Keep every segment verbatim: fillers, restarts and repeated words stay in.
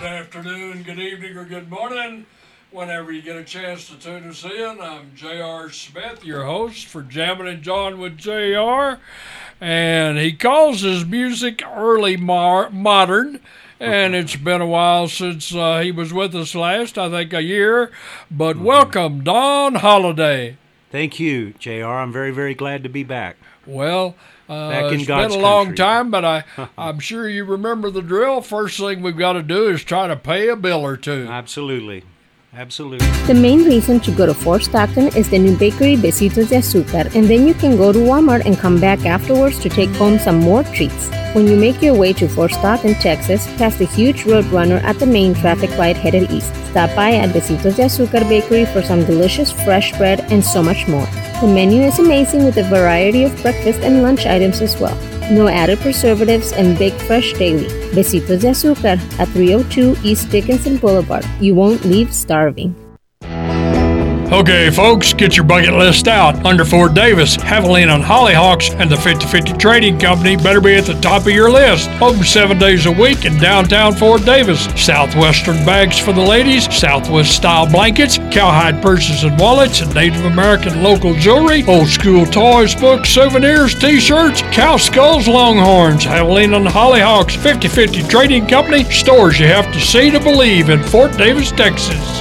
good afternoon, good evening, or good morning, whenever you get a chance to tune us in. I'm J R. Smith, your host for Jammin' and John with J R, and he calls his music early mar- modern, and it's been a while since uh, he was with us last, I think a year, but mm-hmm. welcome, Don Holladay. Thank you, J R. I'm very, very glad to be back. Well, uh, back in it's God's been a long country. time, but I, I'm sure you remember the drill. First thing we've got to do is try to pay a bill or two. Absolutely. Absolutely. The main reason to go to Fort Stockton is the new bakery, Besitos de Azúcar, and then you can go to Walmart and come back afterwards to take home some more treats. When you make your way to Fort Stockton, Texas, pass the huge roadrunner at the main traffic light headed east. Stop by at Besitos de Azúcar Bakery for some delicious fresh bread and so much more. The menu is amazing with a variety of breakfast and lunch items as well. No added preservatives and baked fresh daily. Besitos de Azúcar at three oh two East Dickinson Boulevard. You won't leave starving. Okay, folks, get your bucket list out. Under Fort Davis, Haveline on Hollyhocks, and the fifty fifty Trading Company better be at the top of your list. Open seven days a week in downtown Fort Davis. Southwestern bags for the ladies, Southwest-style blankets, cowhide purses and wallets, and Native American local jewelry, old-school toys, books, souvenirs, T-shirts, cow skulls, longhorns, Haveline on Hollyhocks, fifty fifty Trading Company, stores you have to see to believe in Fort Davis, Texas.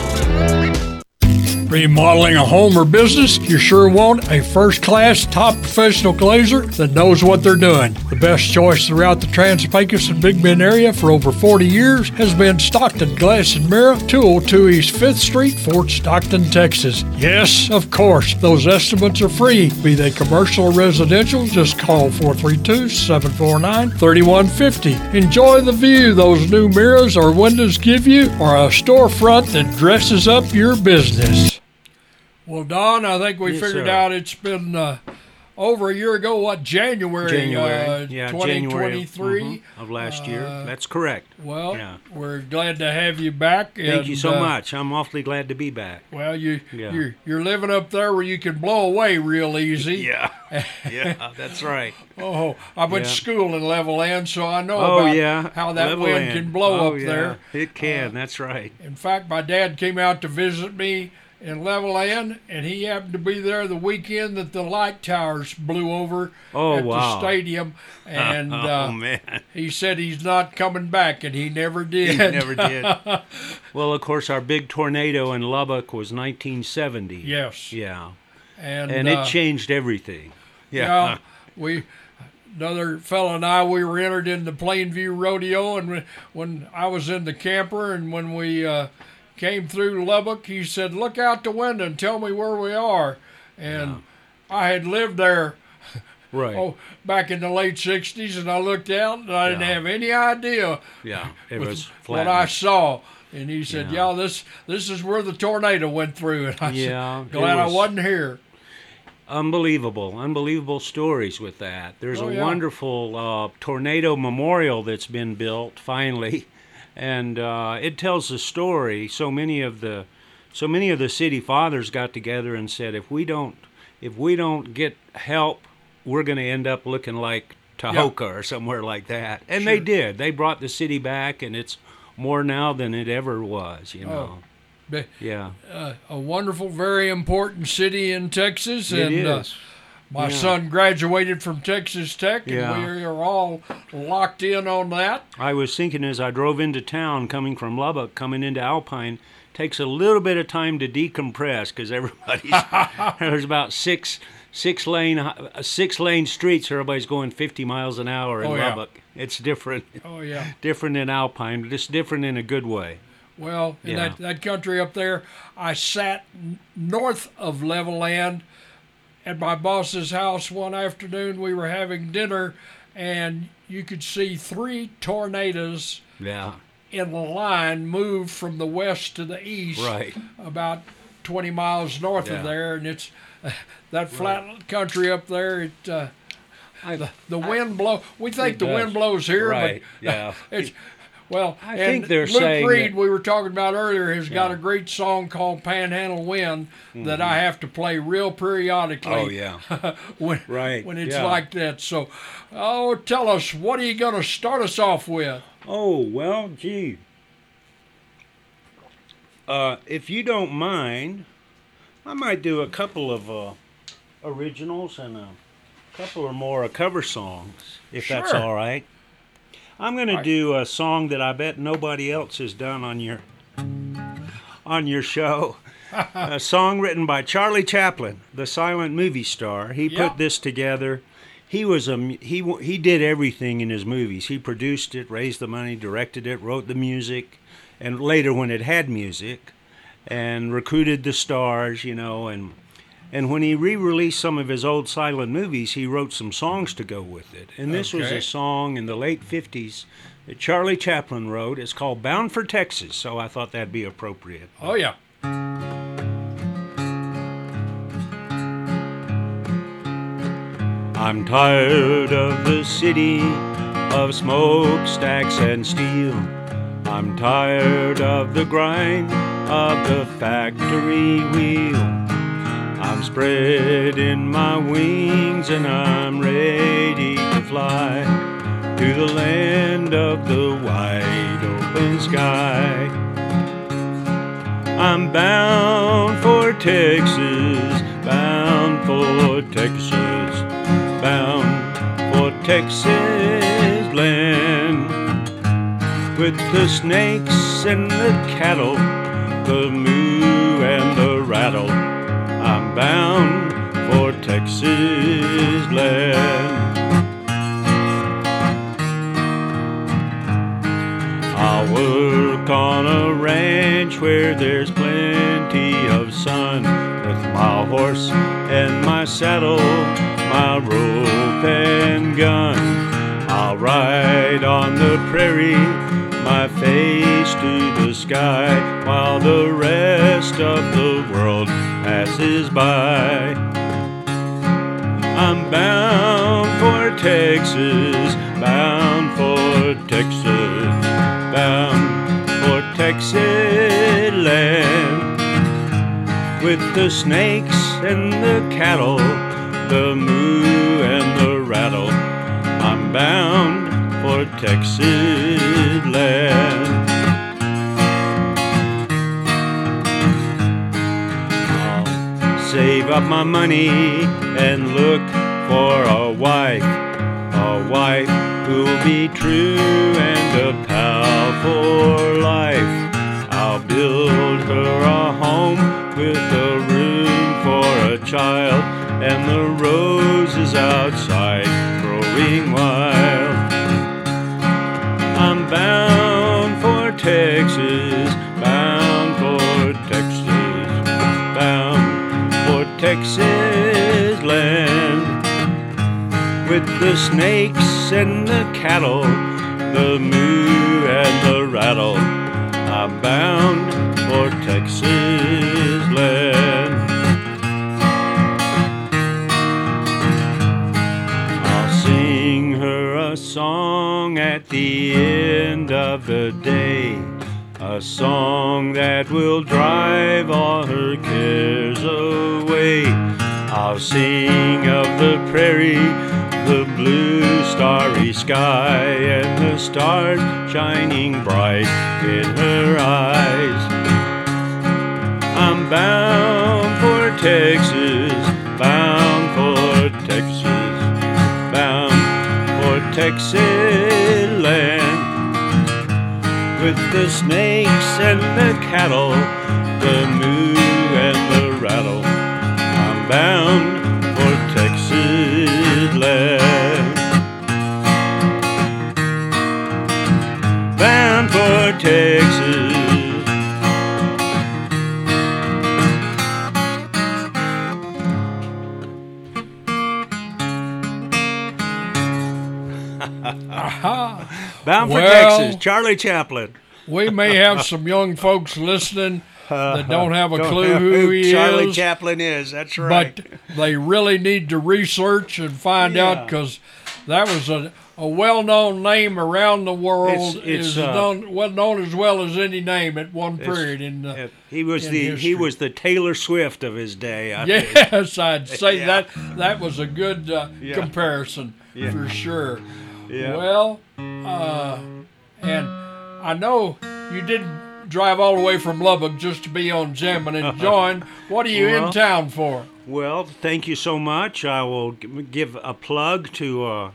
Remodeling a home or business? You sure want a first-class, top professional glazer that knows what they're doing. The best choice throughout the Trans-Pecos and Big Bend area for over forty years has been Stockton Glass and Mirror, two oh two East fifth Street, Fort Stockton, Texas. Yes, of course, those estimates are free. Be they commercial or residential, just call four three two, seven four nine, three one five zero. Enjoy the view those new mirrors or windows give you, or a storefront that dresses up your business. Well, Don, I think we yes, figured sir. out it's been uh, over a year ago, what, January, January. Uh, yeah, twenty twenty-three? January mm-hmm. of last year. Uh, That's correct. Well, yeah. We're glad to have you back. Thank and, you so uh, much. I'm awfully glad to be back. Well, you, yeah. you're, you're living up there where you can blow away real easy. Yeah. Yeah, that's right. Oh, I went yeah. to school in Levelland, so I know oh, about yeah. how that Levelland. wind can blow oh, up yeah. there. It can, uh, that's right. In fact, my dad came out to visit me in Levelland, and he happened to be there the weekend that the light towers blew over oh, at wow. the stadium. And oh, uh, man. he said he's not coming back, and he never did. He never did. Well, of course, our big tornado in Lubbock was nineteen seventy. Yes. Yeah. And, and it uh, changed everything. Yeah. yeah we... Another fellow and I, we were entered in the Plainview Rodeo, and when I was in the camper, and when we... Uh, came through Lubbock, he said, "Look out the window and tell me where we are." And yeah. I had lived there right. oh, back in the late sixties, and I looked out, and I yeah. didn't have any idea yeah, it was flattened. What I saw. And he said, yeah. yeah, this this is where the tornado went through. And I yeah, said, glad was I wasn't here. Unbelievable, unbelievable stories with that. There's oh, a yeah. wonderful uh, tornado memorial that's been built, finally. And uh, it tells the story. So many of the, so many of the city fathers got together and said, if we don't, if we don't get help, we're going to end up looking like Tahoka yeah. or somewhere like that. And sure. they did. They brought the city back, and it's more now than it ever was. You know. Oh. But, yeah. Uh, a wonderful, very important city in Texas. It and, is. Uh, My yeah. son graduated from Texas Tech, and yeah. we are all locked in on that. I was thinking as I drove into town, coming from Lubbock, coming into Alpine, takes a little bit of time to decompress because everybody's there's about six six lane six lane streets. Everybody's going fifty miles an hour in oh, yeah. Lubbock. It's different. Oh yeah, different in Alpine, but it's different in a good way. Well, in yeah. that, that country up there, I sat north of Levelland at my boss's house one afternoon. We were having dinner, and you could see three tornadoes yeah. in a line move from the west to the east, right. about twenty miles north yeah. of there. And it's uh, that flat right. country up there. It uh, I, the, the I, wind blow. We think the does. wind blows here, right. but yeah. it's well. I and think they're Luke saying Reed, that, we were talking about earlier, has yeah. got a great song called "Panhandle Wind" mm-hmm. that I have to play real periodically. Oh yeah, when, right. when it's yeah. like that. So, oh, tell us, what are you going to start us off with? Oh well, gee, Uh, if you don't mind, I might do a couple of uh, originals and a couple or more of cover songs, if sure. that's all right. I'm going to do a song that I bet nobody else has done on your on your show. A song written by Charlie Chaplin, the silent movie star. He yeah. put this together. He was a he he did everything in his movies. He produced it, raised the money, directed it, wrote the music, and later when it had music, and recruited the stars, you know, and and when he re-released some of his old silent movies, he wrote some songs to go with it. And this okay. was a song in the late fifties that Charlie Chaplin wrote. It's called Bound for Texas, so I thought that'd be appropriate. Oh, yeah. I'm tired of the city, of smokestacks and steel. I'm tired of the grind of the factory wheel. I'm spreading my wings and I'm ready to fly to the land of the wide open sky. I'm bound for Texas, bound for Texas, bound for Texas land. With the snakes and the cattle, the moo and the rattle, I'm bound for Texas land. I'll work on a ranch where there's plenty of sun, with my horse and my saddle, my rope and gun. I'll ride on the prairie, my face to the sky, while the rest of the world passes by. I'm bound for Texas, bound for Texas, bound for Texas land. With the snakes and the cattle, the moo and the rattle, I'm bound for Texas land. I'll save up my money and look for a wife, a wife who'll be true and a pal for life. I'll build her a home with a room for a child, and the roses outside growing wild. I'm bound for Texas, bound for Texas, bound for Texas land. With the snakes and the cattle, the moo and the rattle, I'm bound for Texas land. I'll sing her a song at the end of the day, a song that will drive all her cares away. I'll sing of the prairie, the blue starry sky, and the stars shining bright in her eyes. I'm bound for Texas, bound for Texas, bound for Texas land. With the snakes and the cattle, the moo and the rattle, I'm bound for Texas land. Bound for Texas. Bound for well, Texas, Charlie Chaplin. We may have some young folks listening that don't have a don't clue who he Charlie is. Charlie Chaplin is, that's right. But they really need to research and find yeah. out, because that was a, a well-known name around the world. It's, it's, is uh, known, well known as well as any name at one period in the it, he was in the history. He was the Taylor Swift of his day. I yes, think. I'd say yeah. that that was a good uh, yeah. comparison yeah. for sure. Yeah. Well, uh, and I know you didn't drive all the way from Lubbock just to be on Jim and enjoying. What are you well, in town for? Well, thank you so much. I will give a plug to uh,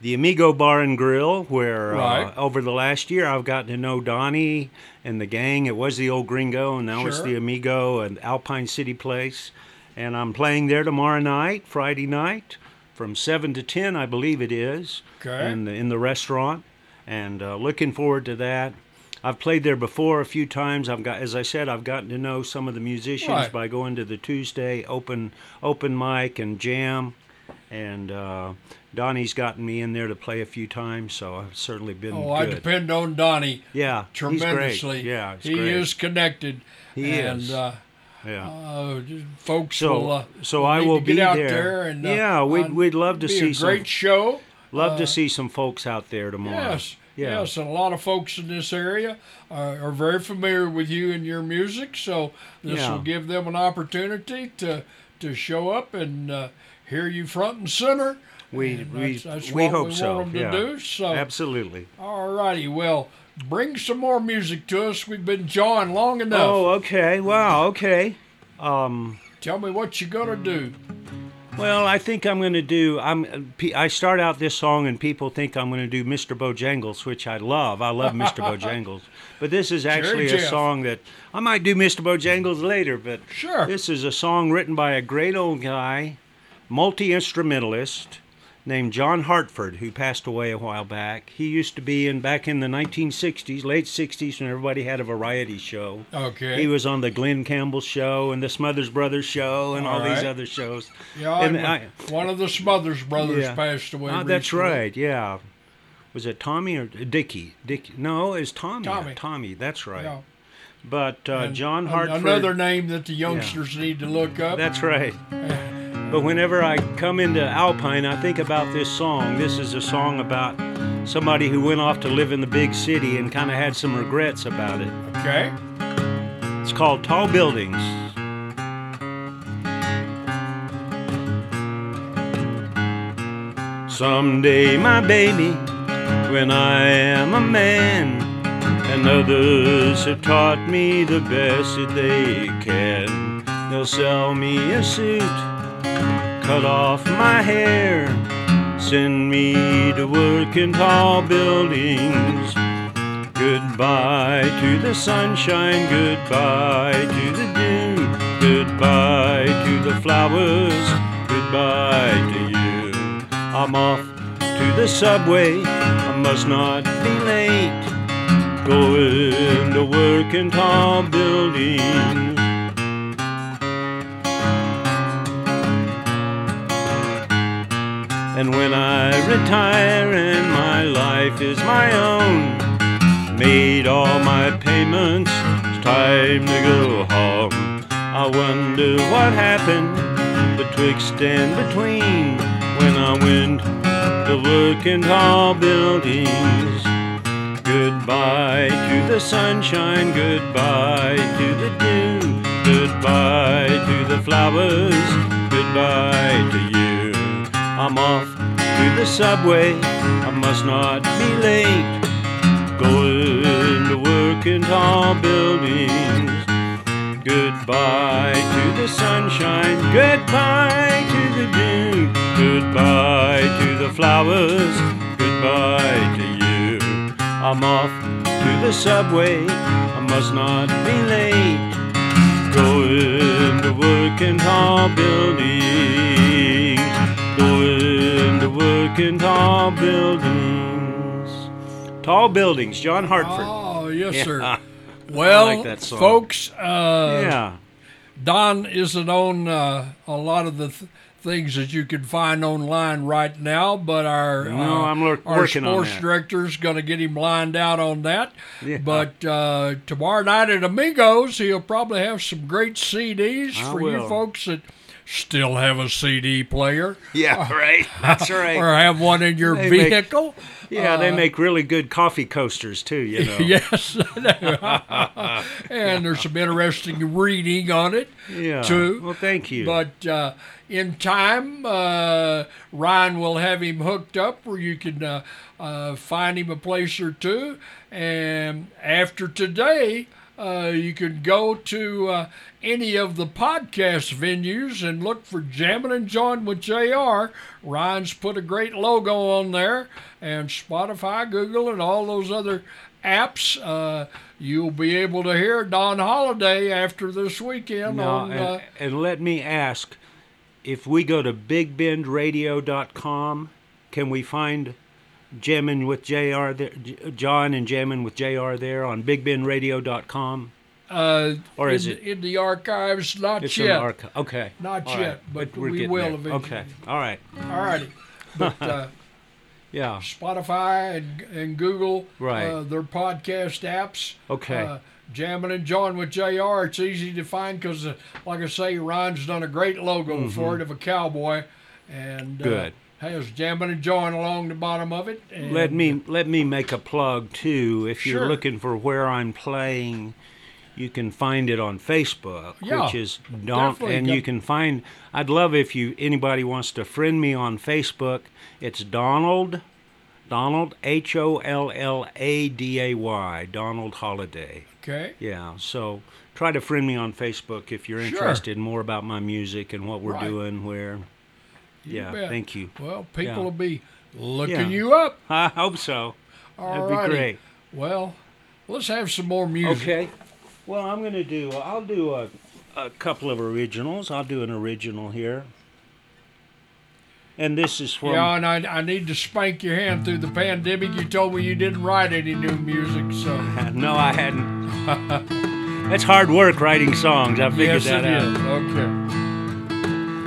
the Amigo Bar and Grill, where right. uh, over the last year I've gotten to know Donnie and the gang. It was the old Gringo, and now sure. it's the Amigo and Alpine City Place. And I'm playing there tomorrow night, Friday night, from seven to ten, I believe it is, okay. in, the, in the restaurant. And uh, looking forward to that. I've played there before a few times. I've got, as I said, I've gotten to know some of the musicians right. by going to the Tuesday open open mic and jam. And uh, Donnie's gotten me in there to play a few times, so I've certainly been. Oh, good. I depend on Donnie. Yeah, tremendously. He's great. Yeah, he's he great. is connected. He and, is. Uh, Yeah. Uh, folks so, will, uh, so will I will be out there. there and, uh, yeah, we'd we'd love to be see a some great show. Love uh, to see some folks out there tomorrow. Yes, yeah. yes, and a lot of folks in this area are, are very familiar with you and your music, so this yeah. will give them an opportunity to to show up and uh, hear you front and center. We and we that's, that's we hope we so. Want them yeah. to do, so. Absolutely. All righty, well. Bring some more music to us. We've been jawing long enough. Oh, okay. Wow, okay. Um, Tell me what you're going to do. Well, I think I'm going to do... I'm, I start out this song, and people think I'm going to do Mister Bojangles, which I love. I love Mister Bojangles. But this is actually sure, a Jeff. song that... I might do Mister Bojangles later, but sure. this is a song written by a great old guy, multi-instrumentalist, named John Hartford, who passed away a while back. He used to be in back in the nineteen sixties, late sixties, when everybody had a variety show. Okay. He was on the Glenn Campbell show and the Smothers Brothers show and all, all right. these other shows. Yeah, and I, one of the Smothers Brothers yeah. passed away oh, recently. That's right, yeah. Was it Tommy or Dickie? Dickie. No, it's Tommy. Tommy. Tommy, that's right. Yeah. But uh, John Hartford... Another name that the youngsters yeah. need to look up. That's right. But whenever I come into Alpine, I think about this song. This is a song about somebody who went off to live in the big city and kind of had some regrets about it. Okay. It's called Tall Buildings. Someday, my baby, when I am a man, and others have taught me the best that they can, they'll sell me a suit, cut off my hair, send me to work in tall buildings. Goodbye to the sunshine, goodbye to the dew, goodbye to the flowers, goodbye to you. I'm off to the subway, I must not be late, going to work in tall buildings. And when I retire and my life is my own, made all my payments, it's time to go home. I wonder what happened betwixt and between when I went to work in tall buildings. Goodbye to the sunshine, goodbye to the dew, goodbye to the flowers, goodbye to you. I'm off to the subway, I must not be late, going to work in tall buildings. Goodbye to the sunshine, goodbye to the dew, goodbye to the flowers, goodbye to you. I'm off to the subway, I must not be late, going to work in tall buildings. Going to work in tall buildings. Tall buildings, John Hartford. Oh, yes, yeah. sir. Well, I like that song. Folks, uh, yeah. Don isn't on uh, a lot of the th- things that you can find online right now, but our, no, uh, I'm l- our sports director is going to get him lined out on that. Yeah. But uh, tomorrow night at Amigos, he'll probably have some great C Ds I for will. you folks that... still have a C D player. Yeah, right. That's right. Or have one in your they vehicle. Make, yeah, uh, they make really good coffee coasters, too, you know. Yes. And there's some interesting reading on it, yeah. too. Well, thank you. But uh, in time, uh, Ryan will have him hooked up where you can... Uh, uh, find him a place or two. And after today, uh, you can go to uh, any of the podcast venues and look for Jammin' and Join with J R. Ryan's put a great logo on there, and Spotify, Google, and all those other apps. Uh, you'll be able to hear Don Holladay after this weekend. Now, on, and, uh, and let me ask, if we go to big bend radio dot com, can we find Jammin' with J R there, John and Jammin' with J R there on big bend radio dot com? Uh, or is in, it in the archives? Not it's yet. Archi- okay. Not All yet, right. but, but we will there. eventually. Okay. All right. All righty. But uh, yeah, Spotify and, and Google, right. uh, their podcast apps. Okay. Uh, Jammin' and Join with J R. It's easy to find because, uh, like I say, Ron's done a great logo mm-hmm. for it of a cowboy, and good. Uh, has Jammin' and Join along the bottom of it. And let me let me make a plug too. If you're sure. looking for where I'm playing, you can find it on Facebook, yeah, which is Don. And you can find. I'd love if you anybody wants to friend me on Facebook. It's Donald, Donald H O L L A D A Y, Donald Holladay. Okay. Yeah. So try to friend me on Facebook if you're interested sure. more about my music and what we're right. doing. Where. You yeah, bet. Thank you. Well, people yeah. will be looking yeah. you up. I hope so. All That'd be great. Well, let's have some more music. Okay. Well, I'm going to do, I'll do a, a couple of originals. I'll do an original here. And this is from... Yeah, and I, I need to spank your hand through the pandemic. You told me you didn't write any new music, so... No, I hadn't. That's hard work writing songs. I figured yes, that it out. Is. Okay.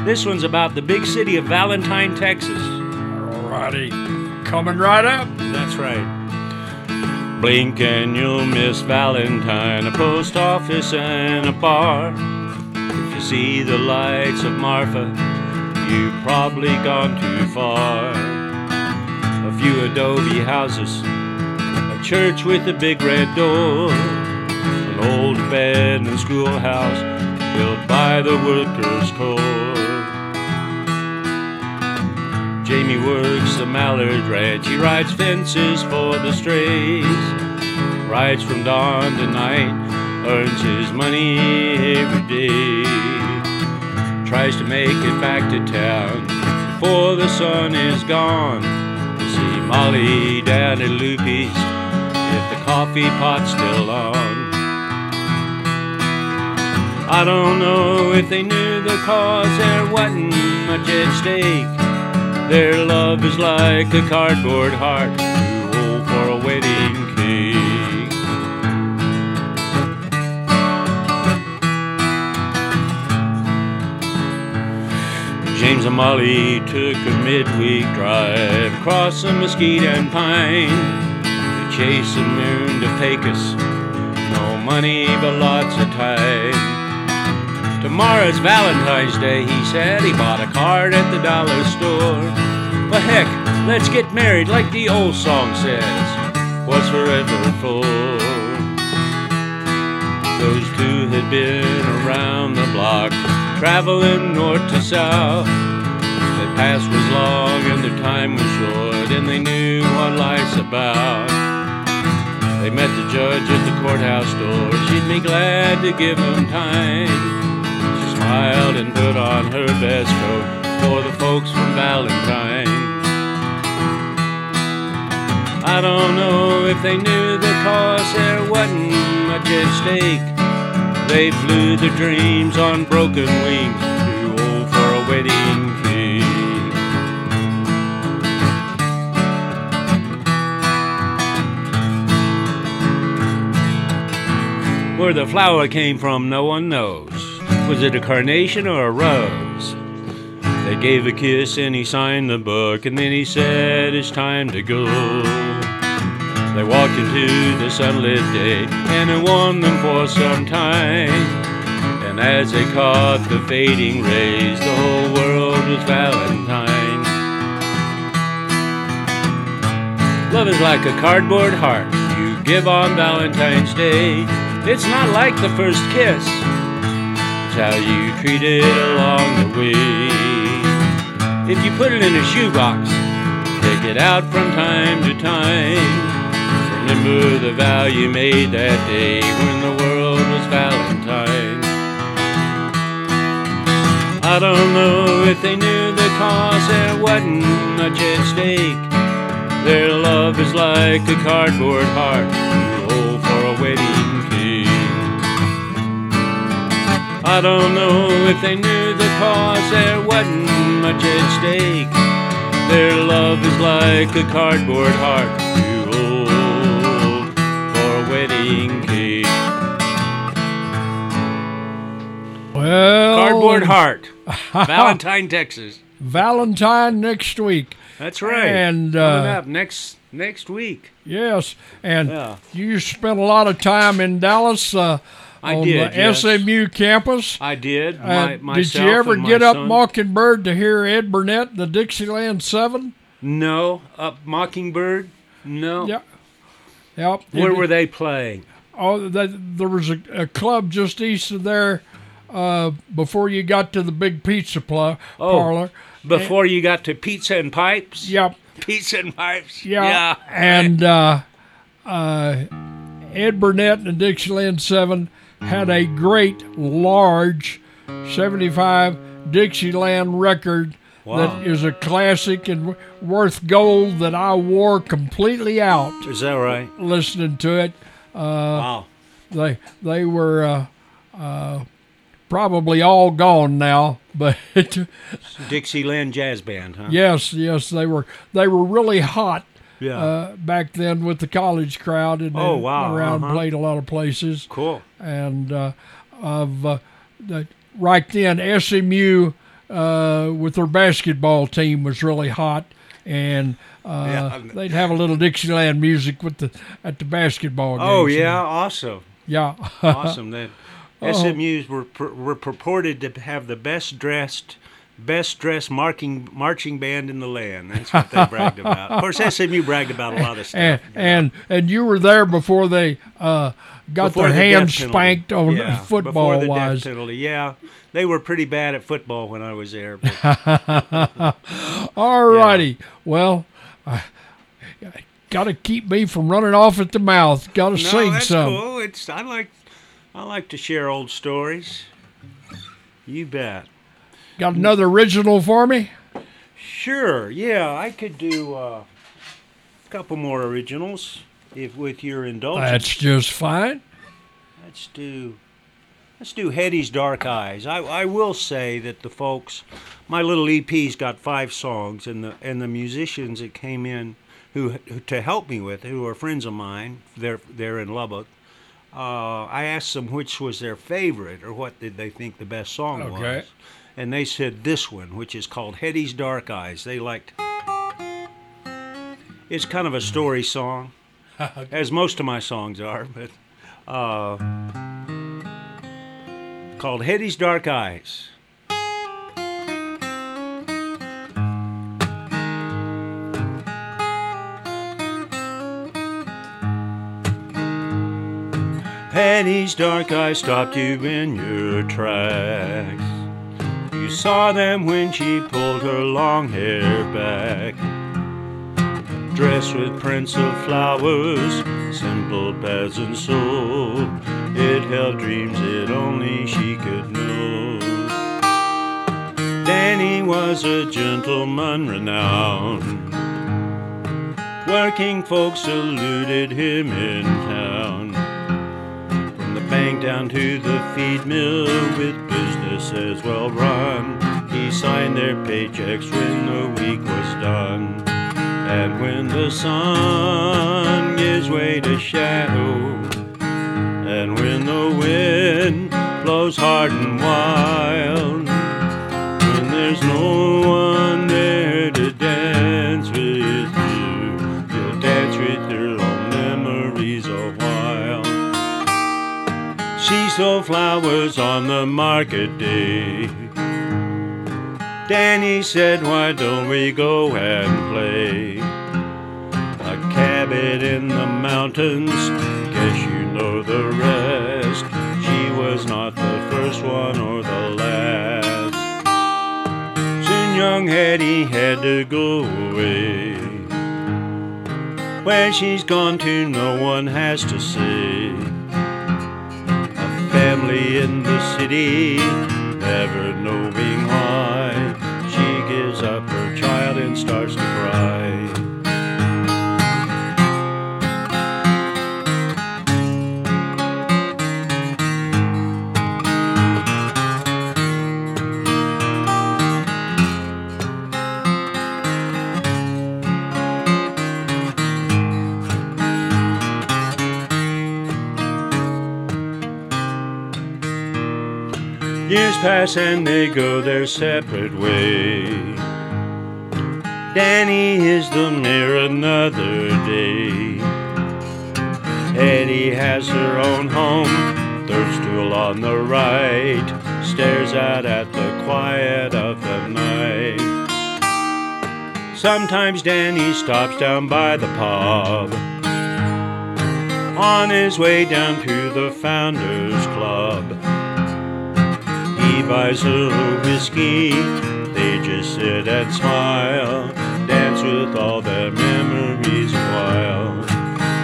This one's about the big city of Valentine, Texas. Alrighty, coming right up. That's right. Blink and you'll miss Valentine, a post office and a bar. If you see the lights of Marfa, you've probably gone too far. A few adobe houses, a church with a big red door, an old bed and schoolhouse built by the workers' corps. Jamie works the Mallard Ranch, he rides fences for the strays, rides from dawn to night, earns his money every day, tries to make it back to town before the sun is gone. We'll see Molly down at Loopy's if the coffee pot's still on. I don't know if they knew the cause, there wasn't much at stake. Their love is like a cardboard heart too old for a wedding cake. James and Molly took a midweek drive across the mesquite and pine. They chased the moon to Pecos, no money but lots of time. Tomorrow's Valentine's Day, he said. He bought a card at the dollar store. Well, heck, let's get married like the old song says. What's forever for? Those two had been around the block, traveling north to south. Their past was long and their time was short, and they knew what life's about. They met the judge at the courthouse door. She'd be glad to give them time. She smiled and put on her best coat for the folks from Valentine. I don't know if they knew the cause, there wasn't much at stake. They flew their dreams on broken wings, too old for a wedding cake. Where the flower came from, no one knows. Was it a carnation or a rose? They gave a kiss and he signed the book, and then he said it's time to go. They walked into the sunlit day and it warmed them for some time. And as they caught the fading rays, the whole world was Valentine. Love is like a cardboard heart you give on Valentine's Day. It's not like the first kiss, it's how you treat it along the way. If you put it in a shoebox, take it out from time to time. Remember the value made that day when the world was Valentine. I don't know if they knew the cost, there wasn't much at stake. Their love is like a cardboard heart you hold for a wedding cake. I don't know if they knew the cost, there wasn't much at stake. Their love is like a cardboard heart you hold for a wedding cake. Well, cardboard heart, Valentine, Texas. Valentine next week. That's right. And uh, coming up next next week. Yes, and yeah. You spent a lot of time in Dallas. Uh, I on did, the yes. S M U campus. I did. My, uh, did you ever get up son. Mockingbird to hear Ed Burnett, the Dixieland Seven? No, up Mockingbird. No. Yep. Yep. Where it, were they playing? Oh, they, there was a, a club just east of there. Uh, before you got to the big pizza pl- oh, parlor. Before and, you got to Pizza and Pipes. Yep. Pizza and Pipes. Yep. Yeah. And uh, uh, Ed Burnett and the Dixieland Seven had a great, large seventy-five Dixieland record wow. that is a classic and worth gold that I wore completely out. Is that right? Listening to it. Uh, wow. They they were uh, uh, probably all gone now, but Dixieland Jazz Band, huh? Yes, yes, they were. They were really hot. Yeah. Uh, back then with the college crowd and oh, wow. around uh-huh. played a lot of places. Cool. And uh, of uh, the, right then S M U uh, with their basketball team was really hot, and uh, yeah. they'd have a little Dixieland music with the at the basketball games. Oh yeah, and, awesome. Yeah, awesome. That S M Us were pur- were purported to have the best dressed. Best dressed marching marching band in the land. That's what they bragged about. Of course, S M U bragged about a lot of stuff. And and, and you were there before they uh, got before their the hands spanked on yeah. football before the wise. Death penalty. Yeah, they were pretty bad at football when I was there. All righty. Yeah. Well, I, I got to keep me from running off at the mouth. Got to no, sing that's some. Cool. It's I like I like to share old stories. You bet. Got another original for me? Sure, yeah. I could do uh, a couple more originals if with your indulgence. That's just fine. Let's do let's do Hetty's Dark Eyes. I, I will say that the folks, my little E P's got five songs, and the and the musicians that came in who, who to help me with, who are friends of mine, they're they're in Lubbock. Uh, I asked them which was their favorite or what did they think the best song okay. was. Okay. And they said this one, which is called Hetty's Dark Eyes. They liked it's kind of a story song, as most of my songs are, but uh, called Hetty's Dark Eyes. Hetty's dark eyes stopped you in your tracks. You saw them when she pulled her long hair back, dressed with prints of flowers, simple peasant soul. It held dreams that only she could know. Danny was a gentleman renowned. Working folks saluted him in town. From the bank down to the feed mill with as well run. He signed their paychecks when the week was done. And when the sun gives way to shadow, and when the wind blows hard and wild, when there's no one there to dance with you, you'll dance with your own memories a while. She sold flowers on the market day. Danny said, why don't we go and play? A cabin in the mountains, guess you know the rest. She was not the first one or the last. Soon young Hetty had to go away. Where she's gone to, no one has to say. A family in the city, never knowing why, she gives up her child and starts to cry. Years pass and they go their separate way. Danny is the mere another day. Eddie has her own home, third stool on the right, stares out at the quiet of the night. Sometimes Danny stops down by the pub, on his way down to the Founders Club. He buys her a whiskey, they just sit and smile, dance with all their memories a while.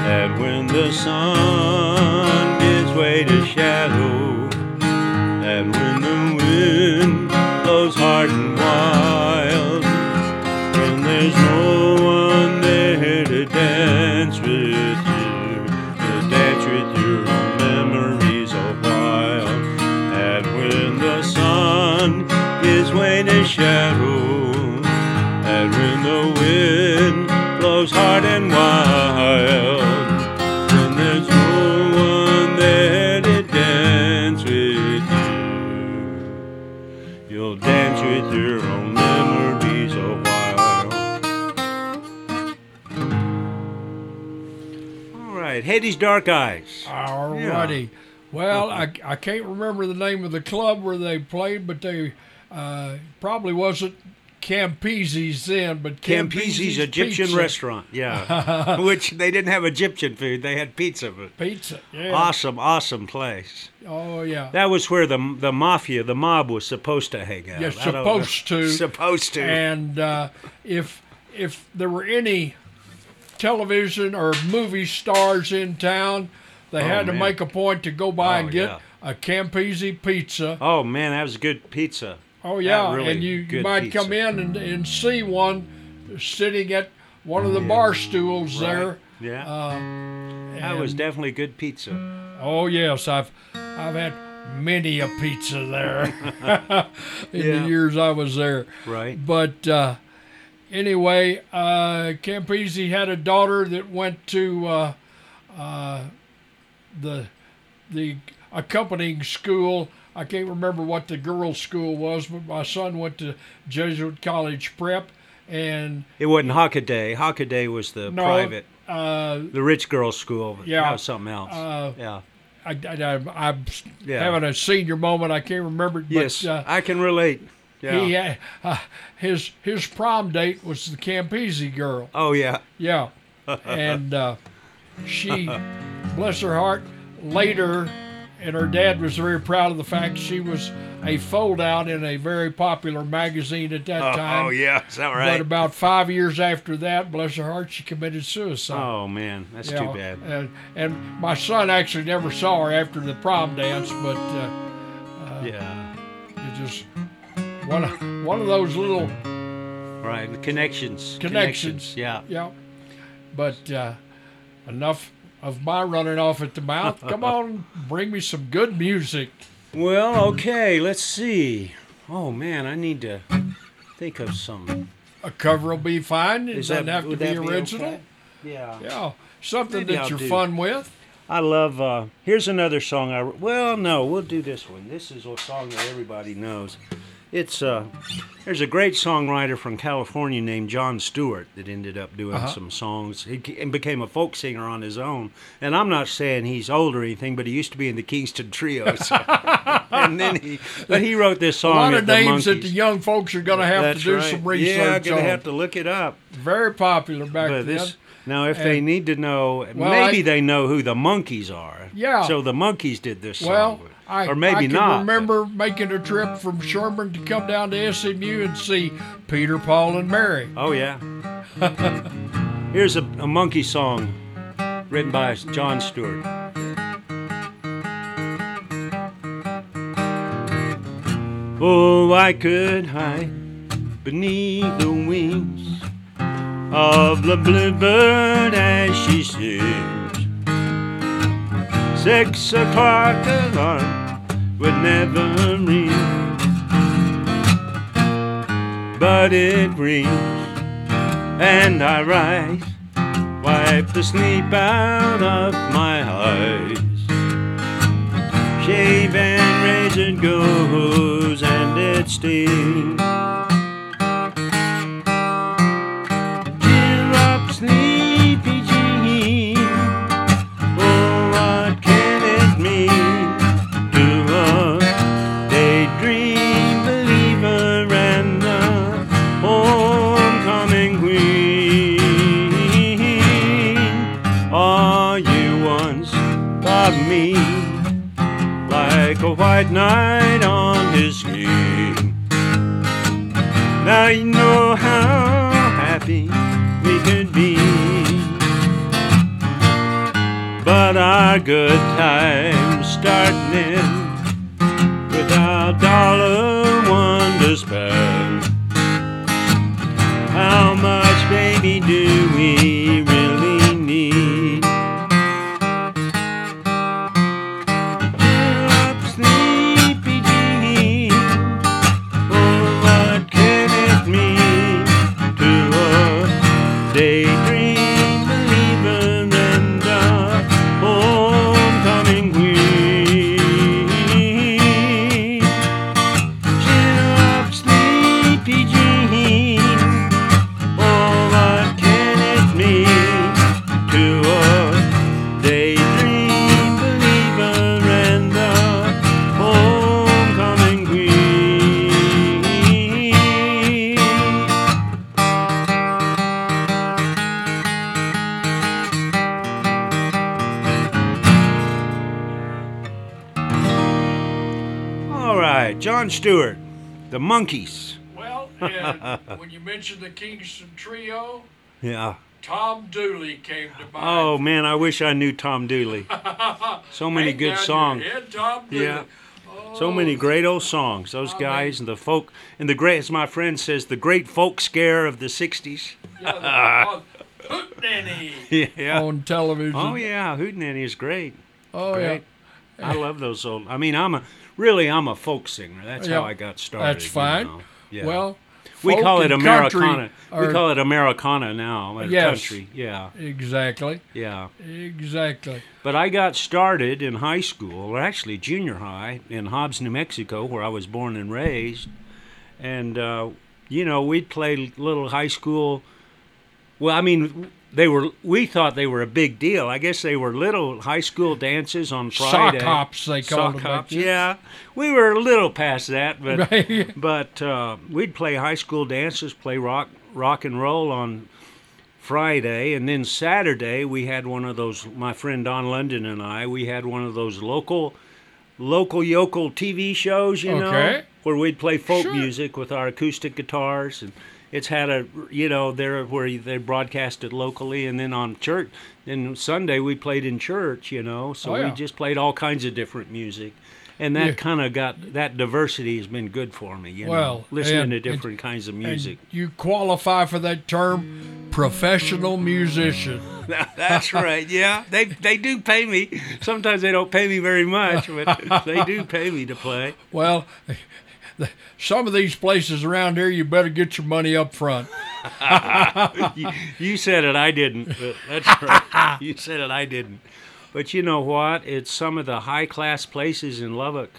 And when the sun gives way to shadow, and when the wind blows hard and wild, when there's no one there to dance with you, to dance with your own memories a while. And when the sun gives way to shadow, and when the wind blows hard and wild, when there's no one there to dance with you, you'll dance with your own memories a while. All right, Hattie's Dark Eyes. All righty. Yeah. Well, I, I can't remember the name of the club where they played, but they uh, probably wasn't Campese's then, but Campese's, Campese's Egyptian pizza. Restaurant, yeah, which they didn't have Egyptian food; they had pizza. But pizza, yeah, awesome, awesome place. Oh yeah, that was where the the mafia, the mob, was supposed to hang out. Yeah, supposed to, supposed to. And uh, if if there were any television or movie stars in town, They oh, had to man. make a point to go by oh, and get yeah. a Campese pizza. Oh, man, that was good pizza. Oh, yeah, really and you, you might pizza. come in and, and see one sitting at one of the yeah. bar stools right. there. Yeah, uh, that was definitely good pizza. Oh, yes, I've I've had many a pizza there in yeah. the years I was there. Right. But uh, anyway, uh, Campese had a daughter that went to... Uh, uh, the the accompanying school. I can't remember what the girls' school was, but my son went to Jesuit College Prep, and it wasn't Hockaday. Hockaday was the no, private, uh, the rich girls' school. But yeah, that was something else. Uh, yeah, I, I, I'm yeah. having a senior moment. I can't remember. But, yes, uh, I can relate. Yeah, he had, uh, his his prom date was the Campese girl. Oh yeah, yeah, and uh, she. Bless her heart, later, and her dad was very proud of the fact she was a fold-out in a very popular magazine at that oh, time. Oh, yeah, is that right? But about five years after that, bless her heart, she committed suicide. Oh, man, that's you too know, bad. And, and my son actually never saw her after the prom dance, but uh, uh, yeah, it just one of, one of those little... Right, the connections. Connections, connections yeah. Yeah, but uh, enough... of my running off at the mouth. Come on, bring me some good music. Well, okay, let's see. Oh, man, I need to think of some. A cover will be fine. It doesn't have to be original. Okay? Yeah. Yeah, something Maybe that I'll you're do. fun with. I love, uh, here's another song. I Well, no, we'll do this one. This is a song that everybody knows. It's uh, there's a great songwriter from California named John Stewart that ended up doing uh-huh. some songs. He became a folk singer on his own. And I'm not saying he's old or anything, but he used to be in the Kingston Trio. So. and then he, but he wrote this song. A lot of names that the young folks are going to have That's to do right. some research yeah, on. Yeah, going to have to look it up. Very popular back but then. This, now, if and, they need to know, well, maybe I, they know who the Monkees are. Yeah. So the Monkees did this well, song. I, or maybe I can not. remember making a trip from Sherman to come down to S M U and see Peter, Paul, and Mary. Oh, yeah. Here's a, a Monkey song written by John Stewart. Oh, I could hide beneath the wings of the bluebird as she sings. Six o'clock alarm would never ring, but it rings, and I rise, wipe the sleep out of my eyes. Shave and raise it goes, and it stings. Cheer up, sleepy Jean, oh, what can it mean to a daydream believer and homecoming queen? Oh, you once loved me like a white knight on his king. Now you know how happy we could be, but our good times start and end with our dollar one to spend. How much, baby, do we really need? Cheer up, sleepy Jean, oh, what can it mean to a daydream believer and a homecoming queen? Cheer up, sleepy Jean, John Stewart, the Monkees. Well, and when you mentioned the Kingston Trio, yeah, Tom Dooley came to mind. Oh man, I wish I knew Tom Dooley. So many Hang good songs. Head, Tom Dooley. Yeah, oh, so many great old songs. Those I guys mean, and the folk and the great, as my friend says, the great folk scare of the sixties. Yeah, the Hoot Nanny. Yeah. On television. Oh yeah, Hoot Nanny is great. Oh great. Yeah. I love those old. I mean, I'm a really I'm a folk singer. That's yep. how I got started. That's fine. You know? Yeah. Well, we call it Americana. Are, we call it Americana now. Yes. Country. Yeah. Exactly. Yeah. Exactly. But I got started in high school, or actually junior high, in Hobbs, New Mexico, where I was born and raised. And uh, you know, we'd play little high school. Well, I mean. They were. We thought they were a big deal. I guess they were little high school dances on Friday. Sock hops, they called them. Sock hops, yeah. We were a little past that, but right. but uh, we'd play high school dances, play rock rock and roll on Friday, and then Saturday we had one of those. My friend Don London and I, we had one of those local local yokel T V shows, you okay. know, where we'd play folk sure. music with our acoustic guitars and. It's had a, you know, there where they broadcast it locally, and then on church, then Sunday we played in church, you know, so oh, yeah. we just played all kinds of different music, and that yeah. kind of got, that diversity has been good for me, you well, know, listening and, to different and, kinds of music. You qualify for that term, professional musician. That's right, yeah, they they do pay me. Sometimes they don't pay me very much, but they do pay me to play. Well... Some of these places around here, you better get your money up front. you, you said it, I didn't. But that's right. You said it, I didn't. But you know what? It's some of the high-class places in Lubbock.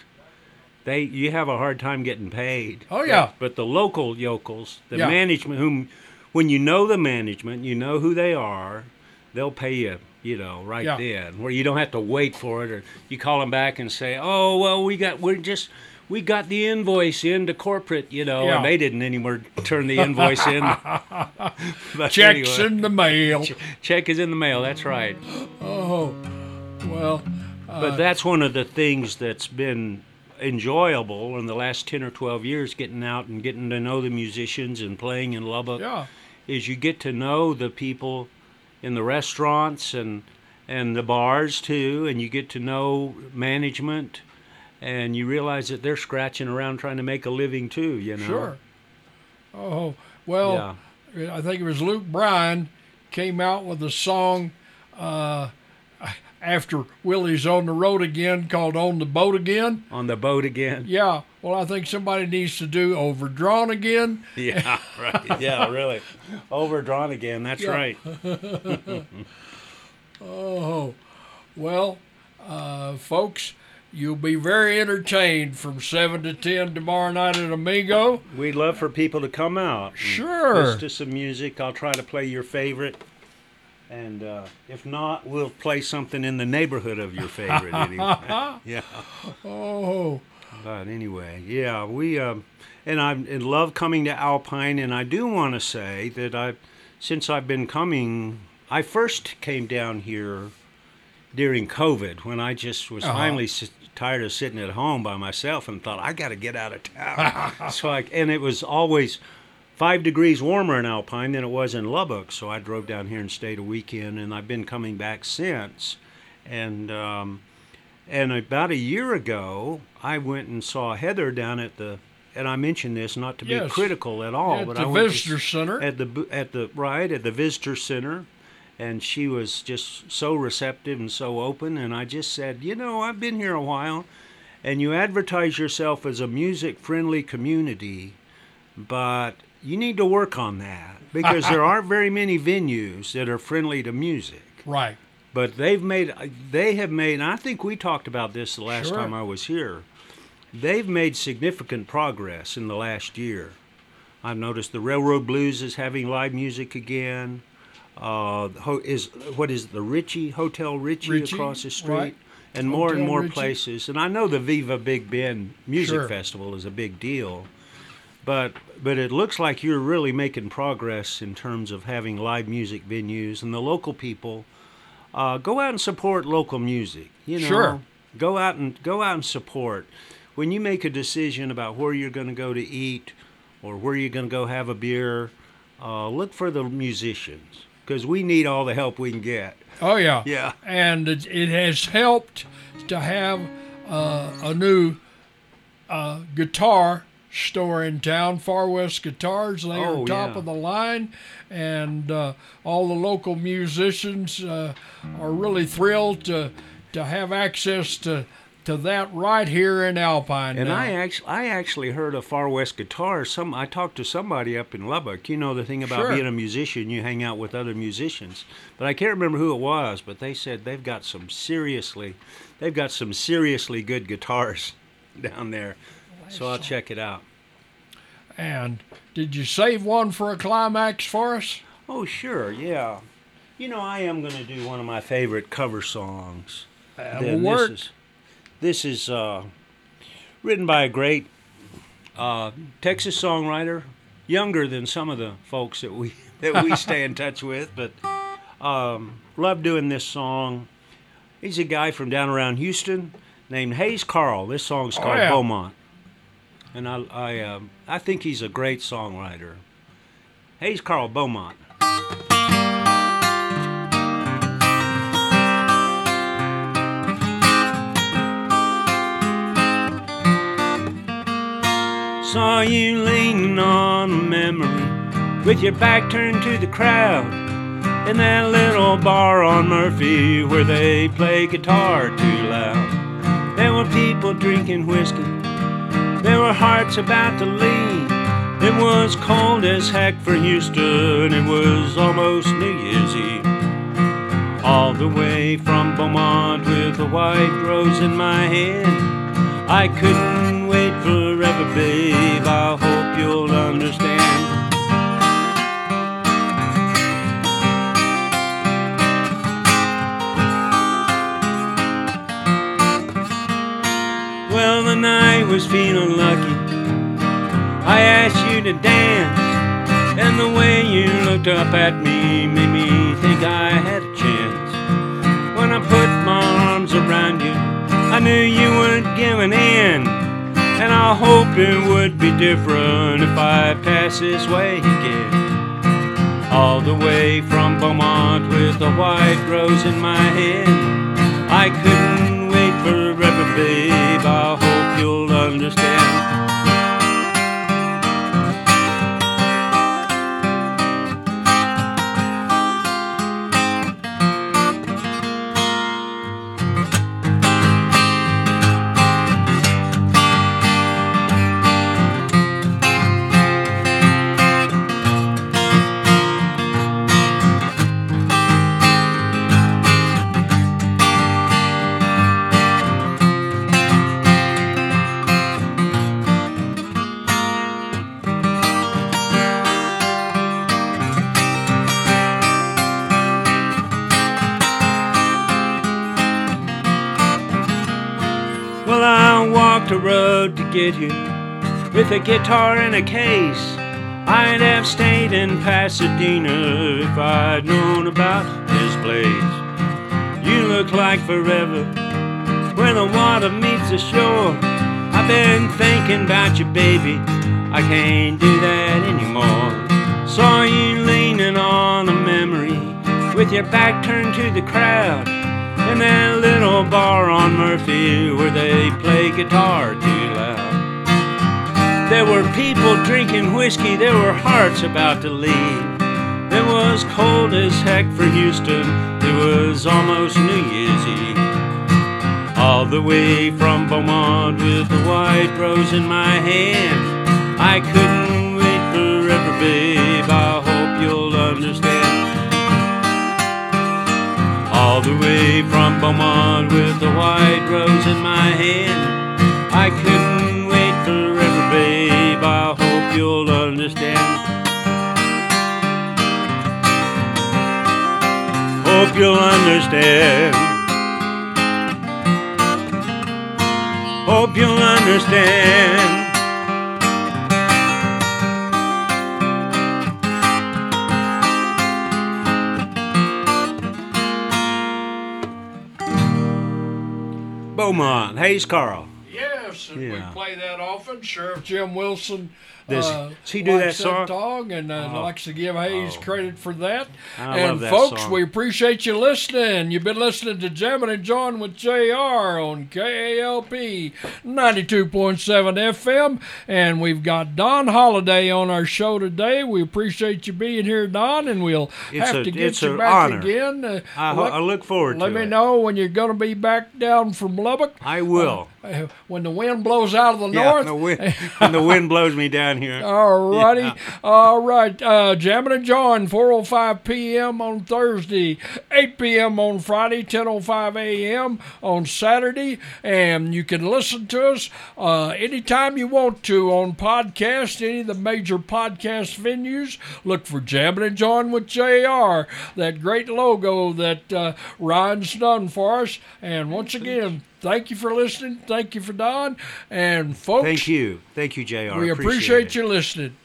They, you have a hard time getting paid. Oh, yeah. But, but the local yokels, the yeah. management, whom, when you know the management, you know who they are, they'll pay you. You know, right yeah. then, where you don't have to wait for it, or you call them back and say, "Oh, well, we got, we're just, we got the invoice in to corporate," you know, yeah. and they didn't anywhere turn the invoice in. Check's anyway. in the mail. Check is in the mail. That's right. Oh, well. Uh, but that's one of the things that's been enjoyable in the last ten or twelve years, getting out and getting to know the musicians and playing in Lubbock. Yeah. Is you get to know the people. in the restaurants and and the bars too, and you get to know management, and you realize that they're scratching around trying to make a living too, you know. Sure. Oh, well, yeah. I think it was Luke Bryan came out with a song uh, after Willie's on the road again called On the Boat Again. On the Boat Again. Yeah. Well, I think somebody needs to do Overdrawn Again. Yeah, right. Yeah, really. Overdrawn Again, that's yeah. right. Oh, well, uh, folks, you'll be very entertained from seven to ten tomorrow night at Amigo. We'd love for people to come out. Sure. Listen to some music. I'll try to play your favorite. And uh, if not, we'll play something in the neighborhood of your favorite anyway. Yeah. Oh. But anyway, yeah, we, um, and I love coming to Alpine. And I do want to say that I, since I've been coming... I first came down here during COVID when I just was uh-huh. finally s- tired of sitting at home by myself and thought, I got to get out of town. So I, and it was always five degrees warmer in Alpine than it was in Lubbock. So I drove down here and stayed a weekend, and I've been coming back since. And um, and about a year ago, I went and saw Heather down at the... And I mention this not to be yes. critical at all. At but the I visitor to, center. At the, at the, right, at the visitor center. And she was just so receptive and so open. And I just said, you know, I've been here a while. And you advertise yourself as a music-friendly community. But you need to work on that. Because there aren't very many venues that are friendly to music. Right. But they've made, they have made, and I think we talked about this the last sure. time I was here. They've made significant progress in the last year. I've noticed the Railroad Blues is having live music again. Uh, is what is it, the Ritchie Hotel Ritchie, Ritchie across the street, right. and more Hotel and more Ritchie. Places. And I know the Viva Big Bend Music sure. Festival is a big deal, but but it looks like you're really making progress in terms of having live music venues and the local people. Uh, go out and support local music. You know, sure. Go out and go out and support. When you make a decision about where you're going to go to eat or where you're going to go have a beer, uh, look for the musicians. Because we need all the help we can get. Oh, yeah. Yeah. And it, it has helped to have uh, a new uh, guitar store in town, Far West Guitars. They oh, are top yeah. of the line. And uh, all the local musicians uh, are really thrilled to to have access to to that right here in Alpine. And now. I actually, I actually heard of Far West Guitars. Some I talked to somebody up in Lubbock. You know the thing about sure. being a musician, you hang out with other musicians. But I can't remember who it was. But they said they've got some seriously, they've got some seriously good guitars down there. Well, so I'll check it out. And did you save one for a climax for us? Oh sure, yeah. You know I am going to do one of my favorite cover songs. That'll work. This is, This is uh, written by a great uh, Texas songwriter, younger than some of the folks that we that we stay in touch with, but um, love doing this song. He's a guy from down around Houston named Hayes Carll. This song's called oh, yeah. Beaumont, and I I, uh, I think he's a great songwriter. Hayes Carll, Beaumont. Saw you leaning on a memory with your back turned to the crowd in that little bar on Murphy where they play guitar too loud. There were people drinking whiskey, there were hearts about to leave. It was cold as heck for Houston, it was almost New Year's Eve. All the way from Beaumont with a white rose in my hand, I couldn't wait forever, babe, I hope you'll understand. Well, the night was feeling lucky, I asked you to dance, and the way you looked up at me made me think I had a chance. When I put my arms around you, I knew you weren't giving in, and I hope it would be different if I pass this way again. all the way from Beaumont with a white rose in my head. I couldn't wait forever, babe, I hope you'll understand. Get you with a guitar in a case. I'd have stayed in Pasadena if I'd known about this place. You look like forever when the water meets the shore. I've been thinking about you, baby, I can't do that anymore. Saw you leaning on a memory with your back turned to the crowd in that little bar on Murphy where they play guitar too loud. There were people drinking whiskey, there were hearts about to leave. It was cold as heck for Houston, it was almost New Year's Eve. All the way from Beaumont with the white rose in my hand, I couldn't wait forever, babe, I hope you'll understand. All the way from Beaumont with the white rose in my hand, I couldn't babe, I hope you'll understand. Hope you'll understand. Hope you'll understand. Beaumont, Hayes Carll. And yeah. We play that often. Sheriff Jim Wilson does, uh, does he do that song? Dog and uh, oh. likes to give Hayes oh. credit for that. I and love that folks, song. We appreciate you listening. You've been listening to Jammin' and John with J R on K A L P ninety-two point seven F M, and we've got Don Holladay on our show today. We appreciate you being here, Don, and we'll it's have a, to get you back honor. again. Uh, I, let, I look forward let to it. Let me know when you're going to be back down from Lubbock. I will. Uh, when the wind blows out of the yeah, north. The wind, when the wind blows me down here. All righty. Yeah. All right. Uh, Jammin' and John, four oh five p.m. on Thursday, eight p.m. on Friday, ten oh five a.m. on Saturday. And you can listen to us uh, anytime you want to on podcast, any of the major podcast venues. Look for Jammin' and John with J R, that great logo that uh, Ryan's done for us. And once again, thank you for listening. Thank you for Don. And folks, thank you. Thank you, J R. We appreciate, appreciate you listening.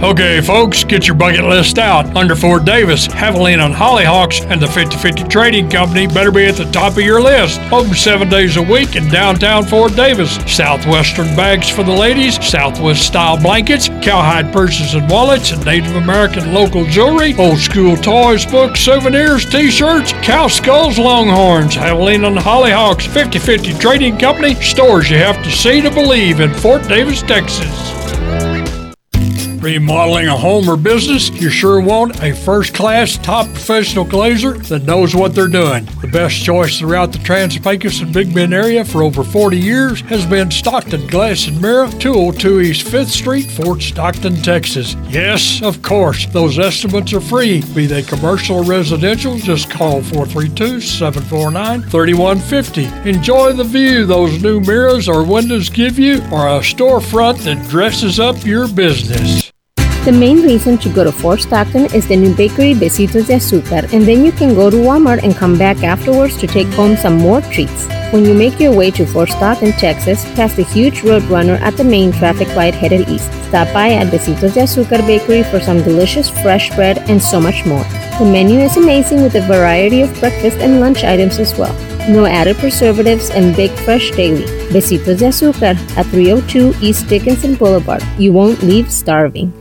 Okay, folks, get your bucket list out. Under Fort Davis, Haveline on Hollyhocks, and the fifty fifty Trading Company better be at the top of your list. Open seven days a week in downtown Fort Davis. Southwestern bags for the ladies, Southwest-style blankets, cowhide purses and wallets, and Native American local jewelry, old-school toys, books, souvenirs, T-shirts, cow skulls, longhorns, Haveline on Hollyhocks, fifty fifty Trading Company, stores you have to see to believe in Fort Davis, Texas. Remodeling a home or business, you sure want a first-class, top professional glazer that knows what they're doing. The best choice throughout the Trans-Pecos and Big Bend area for over forty years has been Stockton Glass and Mirror, two oh two East fifth Street, Fort Stockton, Texas. Yes, of course, those estimates are free. Be they commercial or residential, just call four three two, seven four nine, three one five zero. Enjoy the view those new mirrors or windows give you, or a storefront that dresses up your business. The main reason to go to Fort Stockton is the new bakery Besitos de Azúcar, and then you can go to Walmart and come back afterwards to take home some more treats. When you make your way to Fort Stockton, Texas, pass the huge roadrunner at the main traffic light headed east. Stop by at Besitos de Azúcar Bakery for some delicious fresh bread and so much more. The menu is amazing with a variety of breakfast and lunch items as well. No added preservatives and baked fresh daily. Besitos de Azúcar at three oh two East Dickinson Boulevard. You won't leave starving.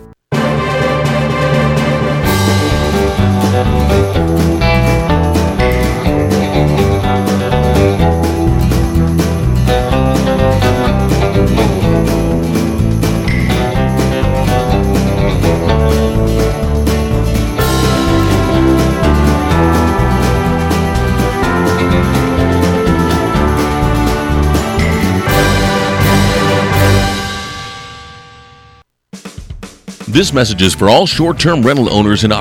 This message is for all short-term rental owners and operators.